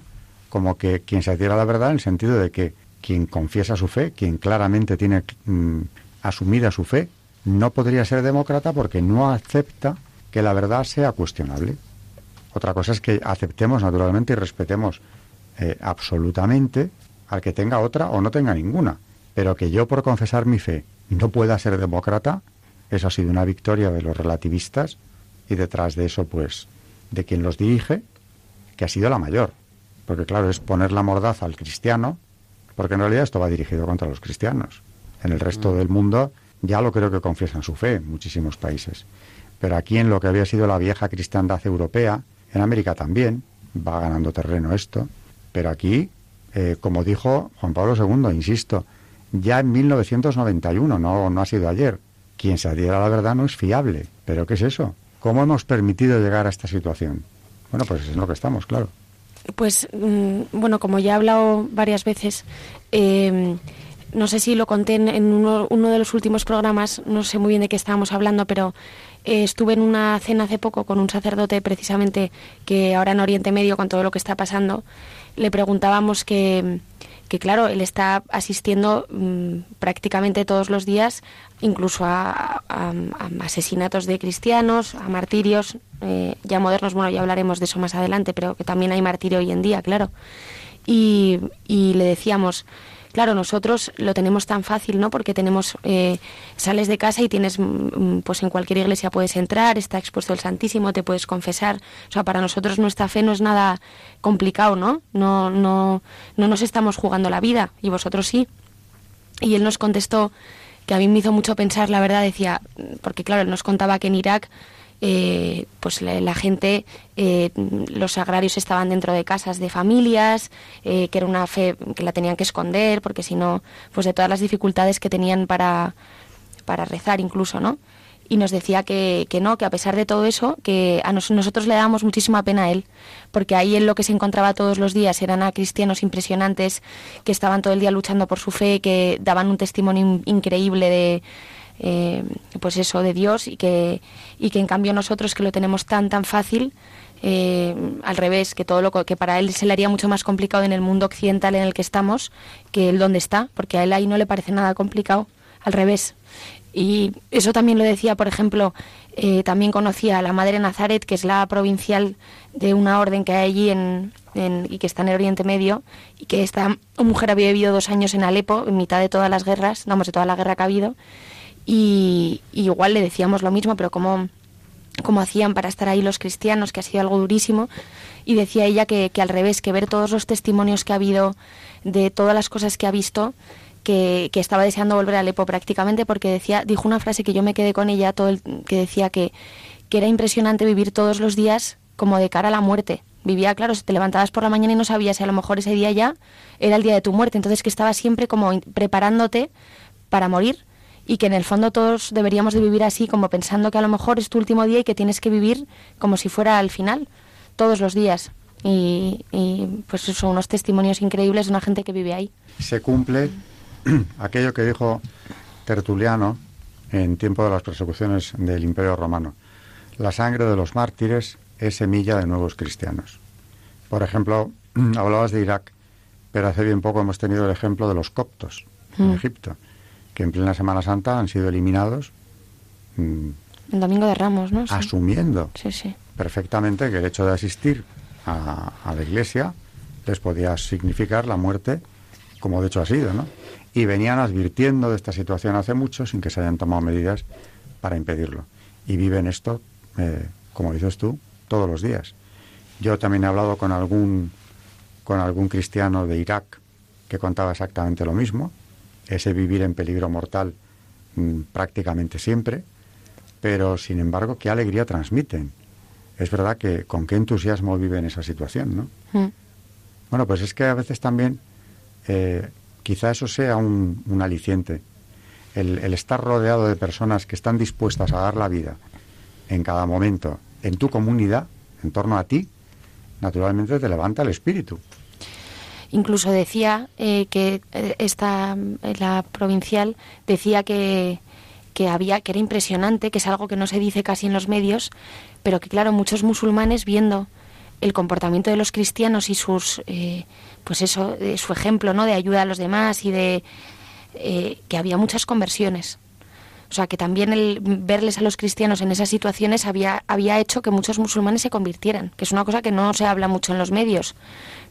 como que quien se adhiere a la verdad, en el sentido de que quien confiesa su fe, quien claramente tiene mm, asumida su fe, no podría ser demócrata porque no acepta que la verdad sea cuestionable. Otra cosa es que aceptemos naturalmente y respetemos eh, absolutamente al que tenga otra o no tenga ninguna, pero que yo por confesar mi fe no pueda ser demócrata, eso ha sido una victoria de los relativistas, y detrás de eso, pues, de quien los dirige, que ha sido la mayor. Porque claro, es poner la mordaza al cristiano, porque en realidad esto va dirigido contra los cristianos. En el resto del mundo ya lo creo que confiesan su fe, en muchísimos países. Pero aquí, en lo que había sido la vieja cristiandad europea, en América también va ganando terreno esto. Pero aquí, eh, como dijo Juan Pablo segundo, insisto, ya en mil novecientos noventa y uno, no, no ha sido ayer, quien se adhiera a la verdad no es fiable. ¿Pero qué es eso? ¿Cómo hemos permitido llegar a esta situación? Bueno, pues es lo que estamos, claro. Pues, mmm, bueno, como ya he hablado varias veces, eh, no sé si lo conté en, en uno, uno de los últimos programas, no sé muy bien de qué estábamos hablando, pero eh, estuve en una cena hace poco con un sacerdote, precisamente, que ahora en Oriente Medio, con todo lo que está pasando, le preguntábamos que... que claro, él está asistiendo mmm, prácticamente todos los días, incluso a, a, a asesinatos de cristianos, a martirios, eh, ya modernos, bueno, ya hablaremos de eso más adelante, pero que también hay martirio hoy en día, claro. Y, y le decíamos, claro, nosotros lo tenemos tan fácil, ¿no? Porque tenemos, eh, sales de casa y tienes, pues en cualquier iglesia puedes entrar, está expuesto el Santísimo, te puedes confesar. O sea, para nosotros nuestra fe no es nada complicado, ¿no? No, no, no nos estamos jugando la vida, y vosotros sí. Y él nos contestó, que a mí me hizo mucho pensar, la verdad, decía, porque claro, él nos contaba que en Irak... Eh, pues la, la gente, eh, los agrarios estaban dentro de casas de familias, eh, que era una fe que la tenían que esconder, porque si no, pues de todas las dificultades que tenían para, para rezar incluso, ¿no? Y nos decía que, que no, que a pesar de todo eso, que a nos, nosotros le dábamos muchísima pena a él, porque ahí él lo que se encontraba todos los días eran a cristianos impresionantes, que estaban todo el día luchando por su fe, que daban un testimonio in, increíble de... Eh, pues eso, de Dios, y que y que en cambio nosotros, que lo tenemos tan tan fácil, eh, al revés, que todo lo que para él se le haría mucho más complicado en el mundo occidental en el que estamos, que él donde está, porque a él ahí no le parece nada complicado, al revés. Y eso también lo decía, por ejemplo, eh, también conocía a la Madre Nazaret, que es la provincial de una orden que hay allí en, en, y que está en el Oriente Medio, y que esta mujer había vivido dos años en Alepo, en mitad de todas las guerras, vamos, de toda la guerra que ha habido. Y, y igual le decíamos lo mismo, pero cómo, cómo hacían para estar ahí los cristianos, que ha sido algo durísimo. Y decía ella que, que al revés, que ver todos los testimonios que ha habido de todas las cosas que ha visto, que, que estaba deseando volver a Alepo prácticamente, porque decía, dijo una frase que yo me quedé con ella todo el, que decía que, que era impresionante vivir todos los días como de cara a la muerte. Vivía, claro, te levantabas por la mañana y no sabías si a lo mejor ese día ya era el día de tu muerte, entonces que estabas siempre como preparándote para morir. Y que en el fondo todos deberíamos de vivir así, como pensando que a lo mejor es tu último día y que tienes que vivir como si fuera al final, todos los días. Y, y pues son unos testimonios increíbles de una gente que vive ahí. Se cumple aquello que dijo Tertuliano en tiempo de las persecuciones del Imperio Romano. La sangre de los mártires es semilla de nuevos cristianos. Por ejemplo, hablabas de Irak, pero hace bien poco hemos tenido el ejemplo de los coptos en mm. Egipto, que en plena Semana Santa han sido eliminados. Mmm, el Domingo de Ramos, ¿no? Sí. Asumiendo sí, sí. perfectamente que el hecho de asistir a, a la iglesia les podía significar la muerte, como de hecho ha sido, ¿no? Y venían advirtiendo de esta situación hace mucho, sin que se hayan tomado medidas para impedirlo. Y viven esto, eh, como dices tú, todos los días. Yo también he hablado con algún, con algún cristiano de Irak que contaba exactamente lo mismo, ese vivir en peligro mortal mmm, prácticamente siempre, pero sin embargo, qué alegría transmiten. Es verdad que con qué entusiasmo viven esa situación, ¿no? Mm. Bueno, pues es que a veces también eh, quizá eso sea un, un aliciente. El, el estar rodeado de personas que están dispuestas a dar la vida en cada momento, en tu comunidad, en torno a ti, naturalmente te levanta el espíritu. Incluso decía eh, que esta, la provincial decía que, que había, que era impresionante, que es algo que no se dice casi en los medios, pero que claro, muchos musulmanes viendo el comportamiento de los cristianos y sus eh, pues eso, eh, su ejemplo, ¿no?, de ayuda a los demás y de eh, que había muchas conversiones. O sea, que también el verles a los cristianos en esas situaciones había, había hecho que muchos musulmanes se convirtieran, que es una cosa que no se habla mucho en los medios.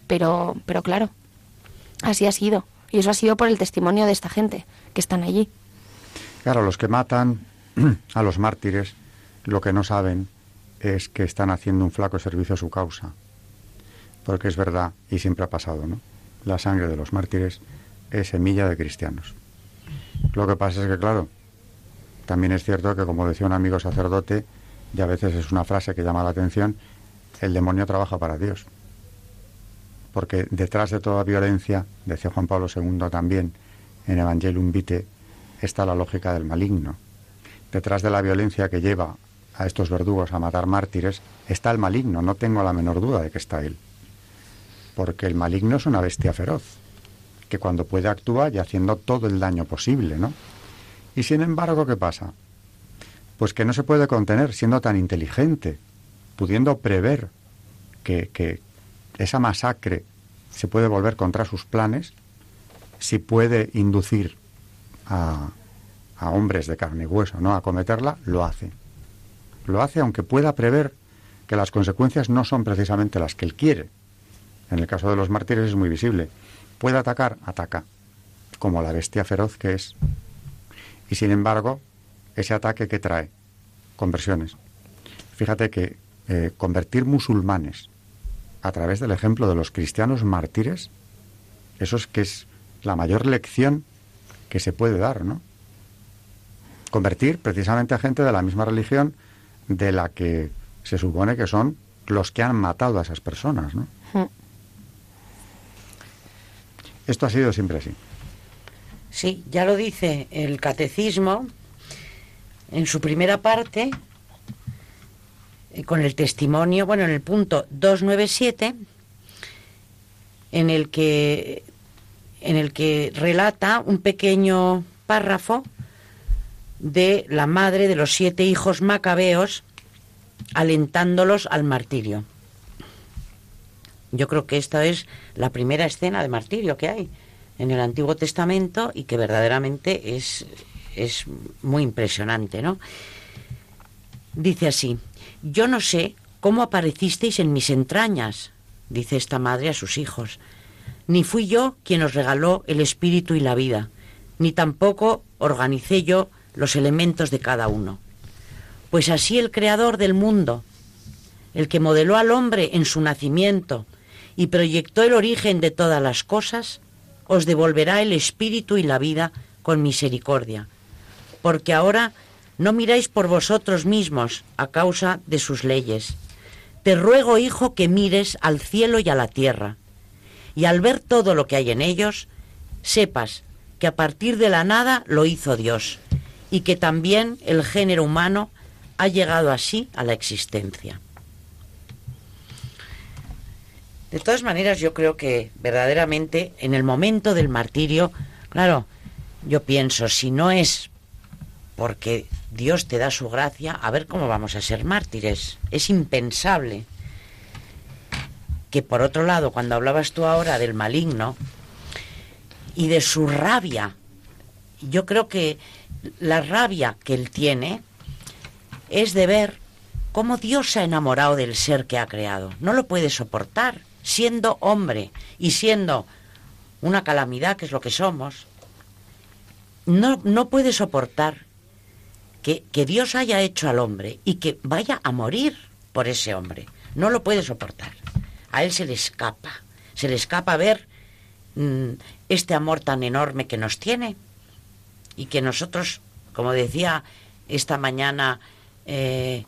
Pero, pero claro, así ha sido. Y eso ha sido por el testimonio de esta gente que están allí. Claro, los que matan a los mártires, lo que no saben es que están haciendo un flaco servicio a su causa. Porque es verdad, y siempre ha pasado, ¿no? La sangre de los mártires es semilla de cristianos. Lo que pasa es que, claro, también es cierto que, como decía un amigo sacerdote, y a veces es una frase que llama la atención, el demonio trabaja para Dios. Porque detrás de toda violencia, decía Juan Pablo segundo también en Evangelium Vitae, está la lógica del maligno. Detrás de la violencia que lleva a estos verdugos a matar mártires, está el maligno, no tengo la menor duda de que está él. Porque el maligno es una bestia feroz, que cuando puede actúa y haciendo todo el daño posible, ¿no? Y sin embargo, ¿qué pasa? Pues que no se puede contener, siendo tan inteligente, pudiendo prever que, que esa masacre se puede volver contra sus planes, si puede inducir a, a hombres de carne y hueso, ¿no?, a cometerla, lo hace. Lo hace aunque pueda prever que las consecuencias no son precisamente las que él quiere. En el caso de los mártires es muy visible. Puede atacar, ataca, como la bestia feroz que es. Y sin embargo, ese ataque que trae, conversiones. Fíjate que eh, convertir musulmanes a través del ejemplo de los cristianos mártires, eso es que es la mayor lección que se puede dar, ¿no? Convertir precisamente a gente de la misma religión de la que se supone que son los que han matado a esas personas, ¿no? Uh-huh. Esto ha sido siempre así. Sí, ya lo dice el Catecismo en su primera parte, con el testimonio, bueno, en el punto doscientos noventa y siete, en el que, en el que relata un pequeño párrafo de la madre de los siete hijos macabeos, alentándolos al martirio. Yo creo que esta es la primera escena de martirio que hay en el Antiguo Testamento y que verdaderamente es, es muy impresionante, ¿no? Dice así: yo no sé cómo aparecisteis en mis entrañas, dice esta madre a sus hijos, ni fui yo quien os regaló el espíritu y la vida, ni tampoco organicé yo los elementos de cada uno. Pues así el creador del mundo, el que modeló al hombre en su nacimiento y proyectó el origen de todas las cosas, os devolverá el espíritu y la vida con misericordia, porque ahora no miráis por vosotros mismos a causa de sus leyes. Te ruego, hijo, que mires al cielo y a la tierra, y al ver todo lo que hay en ellos, sepas que a partir de la nada lo hizo Dios, y que también el género humano ha llegado así a la existencia. De todas maneras, yo creo que verdaderamente en el momento del martirio, claro, yo pienso, si no es porque Dios te da su gracia, a ver cómo vamos a ser mártires. Es impensable. Que por otro lado, cuando hablabas tú ahora del maligno y de su rabia, yo creo que la rabia que él tiene es de ver cómo Dios se ha enamorado del ser que ha creado. No lo puede soportar, siendo hombre y siendo una calamidad, que es lo que somos. No, no puede soportar que, que Dios haya hecho al hombre y que vaya a morir por ese hombre. No lo puede soportar. A él se le escapa. Se le escapa ver mmm, este amor tan enorme que nos tiene. Y que nosotros, como decía esta mañana eh,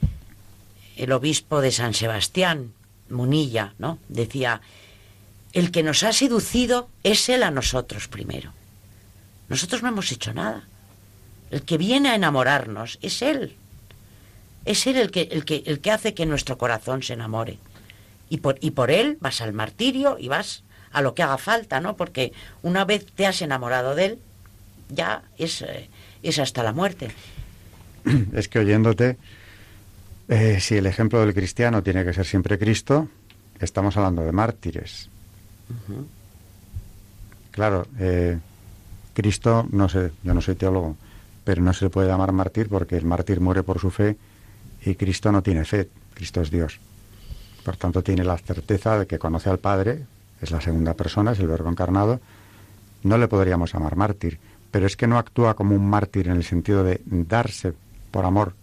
el obispo de San Sebastián, Munilla, ¿no?, decía, el que nos ha seducido es él a nosotros primero. Nosotros no hemos hecho nada. El que viene a enamorarnos es él. Es él el que, el que, el que hace que nuestro corazón se enamore. Y por, y por él vas al martirio y vas a lo que haga falta, ¿no? Porque una vez te has enamorado de él, ya es, es hasta la muerte. Es que oyéndote, eh, si el ejemplo del cristiano tiene que ser siempre Cristo, estamos hablando de mártires. Uh-huh. Claro, eh, Cristo, no sé, yo no soy teólogo, pero no se le puede llamar mártir porque el mártir muere por su fe y Cristo no tiene fe, Cristo es Dios. Por tanto, tiene la certeza de que conoce al Padre, es la segunda persona, es el Verbo encarnado. No le podríamos llamar mártir, pero es que no actúa como un mártir en el sentido de darse por amor.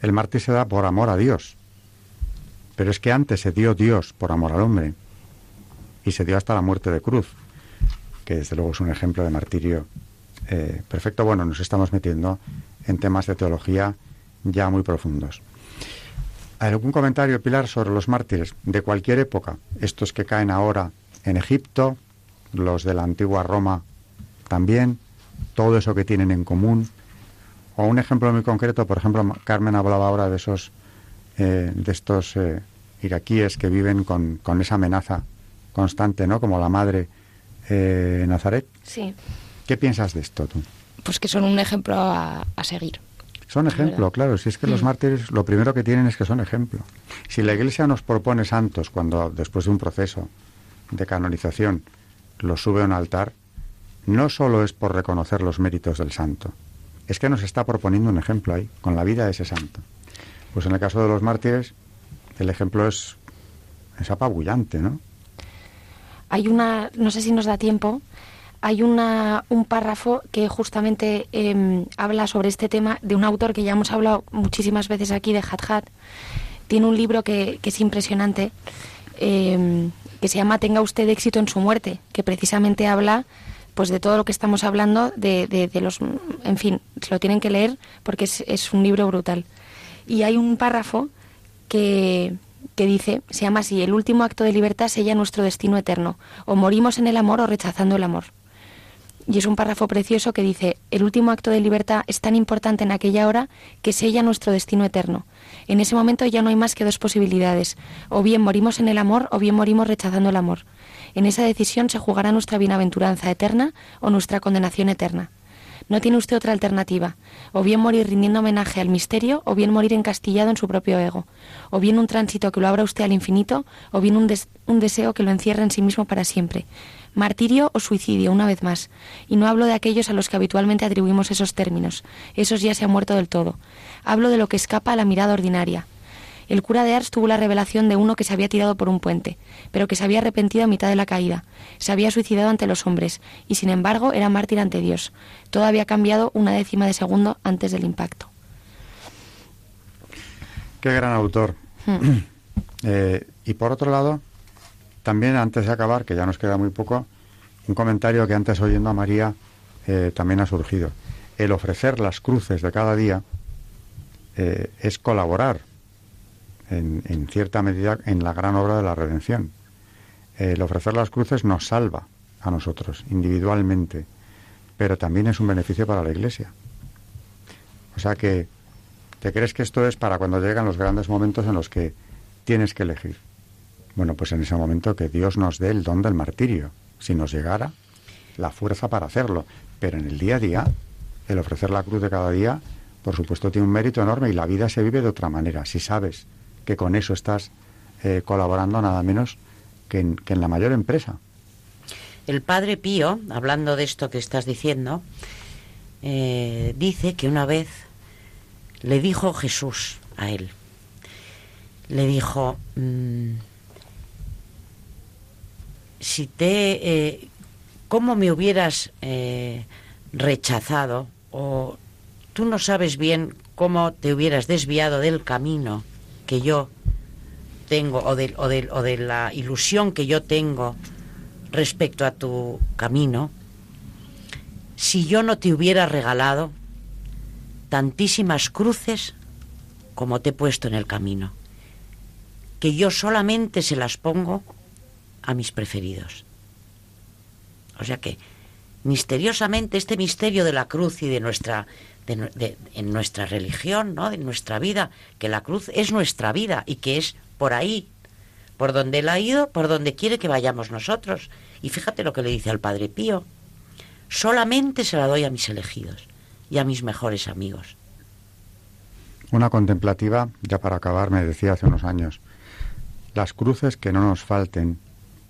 El mártir se da por amor a Dios, pero es que antes se dio Dios por amor al hombre y se dio hasta la muerte de cruz, que desde luego es un ejemplo de martirio eh, perfecto. Bueno, nos estamos metiendo en temas de teología ya muy profundos. ¿Algún comentario, Pilar, sobre los mártires de cualquier época? Estos que caen ahora en Egipto, los de la antigua Roma también, todo eso que tienen en común, O un ejemplo muy concreto, por ejemplo, Carmen hablaba ahora de esos eh, de estos eh, iraquíes que viven con, con esa amenaza constante, ¿no? Como la madre eh, Nazaret. Sí. ¿Qué piensas de esto tú? Pues que son un ejemplo a, a seguir. Son ejemplo, claro. Si es que mm. los mártires lo primero que tienen es que son ejemplo. Si la Iglesia nos propone santos cuando después de un proceso de canonización los sube a un altar, no solo es por reconocer los méritos del santo, es que nos está proponiendo un ejemplo ahí, con la vida de ese santo. Pues en el caso de los mártires, el ejemplo es, es apabullante, ¿no? Hay una, no sé si nos da tiempo, hay una, un párrafo que justamente eh, habla sobre este tema de un autor que ya hemos hablado muchísimas veces aquí, de Hadjat. Tiene un libro que, que es impresionante, eh, que se llama Tenga usted éxito en su muerte, que precisamente habla pues de todo lo que estamos hablando, de, de, de los, en fin, lo tienen que leer porque es, es un libro brutal. Y hay un párrafo que, que dice, se llama así: el último acto de libertad sella nuestro destino eterno, o morimos en el amor o rechazando el amor. Y es un párrafo precioso que dice, el último acto de libertad es tan importante en aquella hora que sella nuestro destino eterno. En ese momento ya no hay más que dos posibilidades, o bien morimos en el amor o bien morimos rechazando el amor. En esa decisión se jugará nuestra bienaventuranza eterna o nuestra condenación eterna. No tiene usted otra alternativa, o bien morir rindiendo homenaje al misterio, o bien morir encastillado en su propio ego, o bien un tránsito que lo abra usted al infinito, o bien un, des- un deseo que lo encierre en sí mismo para siempre. Martirio o suicidio, una vez más. Y no hablo de aquellos a los que habitualmente atribuimos esos términos. Esos ya se han muerto del todo. Hablo de lo que escapa a la mirada ordinaria. El cura de Ars tuvo la revelación de uno que se había tirado por un puente, pero que se había arrepentido a mitad de la caída. Se había suicidado ante los hombres, y sin embargo era mártir ante Dios. Todo había cambiado una décima de segundo antes del impacto. Qué gran autor. Hmm. Eh, y por otro lado, también antes de acabar, que ya nos queda muy poco, un comentario que antes oyendo a María eh, también ha surgido. El ofrecer las cruces de cada día eh, es colaborar en, en cierta medida en la gran obra de la redención. El ofrecer las cruces nos salva a nosotros individualmente, pero también es un beneficio para la Iglesia. O sea que, ¿te crees que esto es para cuando llegan los grandes momentos en los que tienes que elegir? Bueno, pues en ese momento que Dios nos dé el don del martirio, si nos llegara la fuerza para hacerlo. Pero en el día a día, el ofrecer la cruz de cada día, por supuesto, tiene un mérito enorme y la vida se vive de otra manera. Si sabes que con eso estás eh, colaborando nada menos que en, que en la mayor empresa. El Padre Pío, hablando de esto que estás diciendo, eh, dice que una vez le dijo Jesús a él, le dijo... Mmm, Si te... Eh, ¿Cómo me hubieras eh, rechazado? O tú no sabes bien cómo te hubieras desviado del camino que yo tengo, o de, o de, o de la ilusión que yo tengo respecto a tu camino, si yo no te hubiera regalado tantísimas cruces como te he puesto en el camino, que yo solamente se las pongo a mis preferidos. O sea que misteriosamente este misterio de la cruz y de nuestra de, de, en nuestra religión, ¿no?, de nuestra vida, que la cruz es nuestra vida y que es por ahí por donde él ha ido, por donde quiere que vayamos nosotros. Y fíjate lo que le dice al Padre Pío: solamente se la doy a mis elegidos y a mis mejores amigos. Una contemplativa, ya para acabar, me decía hace unos años: las cruces que no nos falten,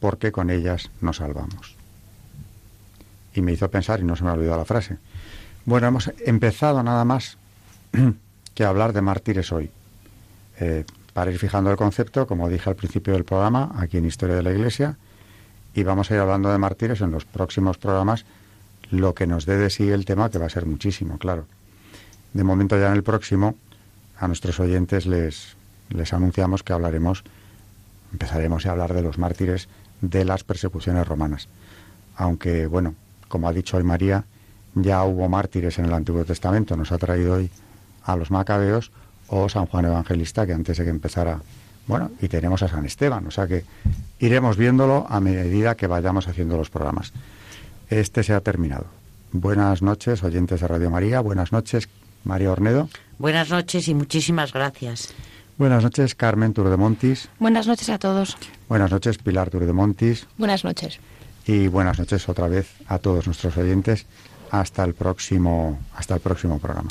porque con ellas nos salvamos. Y me hizo pensar, y no se me ha olvidado la frase. Bueno, hemos empezado nada más que hablar de mártires hoy. Eh, para ir fijando el concepto, como dije al principio del programa, aquí en Historia de la Iglesia, y vamos a ir hablando de mártires en los próximos programas, lo que nos dé de sí el tema, que va a ser muchísimo, claro. De momento ya en el próximo, a nuestros oyentes les, les anunciamos que hablaremos, empezaremos a hablar de los mártires de las persecuciones romanas. Aunque, bueno, como ha dicho hoy María, ya hubo mártires en el Antiguo Testamento. Nos ha traído hoy a los Macabeos o San Juan Evangelista, que antes de que empezara... Bueno, y tenemos a San Esteban, o sea que iremos viéndolo a medida que vayamos haciendo los programas. Este se ha terminado. Buenas noches, oyentes de Radio María. Buenas noches, María Hornedo. Buenas noches y muchísimas gracias. Buenas noches, Carmen Tur de Montis. Buenas noches a todos. Buenas noches, Pilar Tur de Montis. Buenas noches. Y buenas noches otra vez a todos nuestros oyentes. Hasta el próximo, hasta el próximo programa.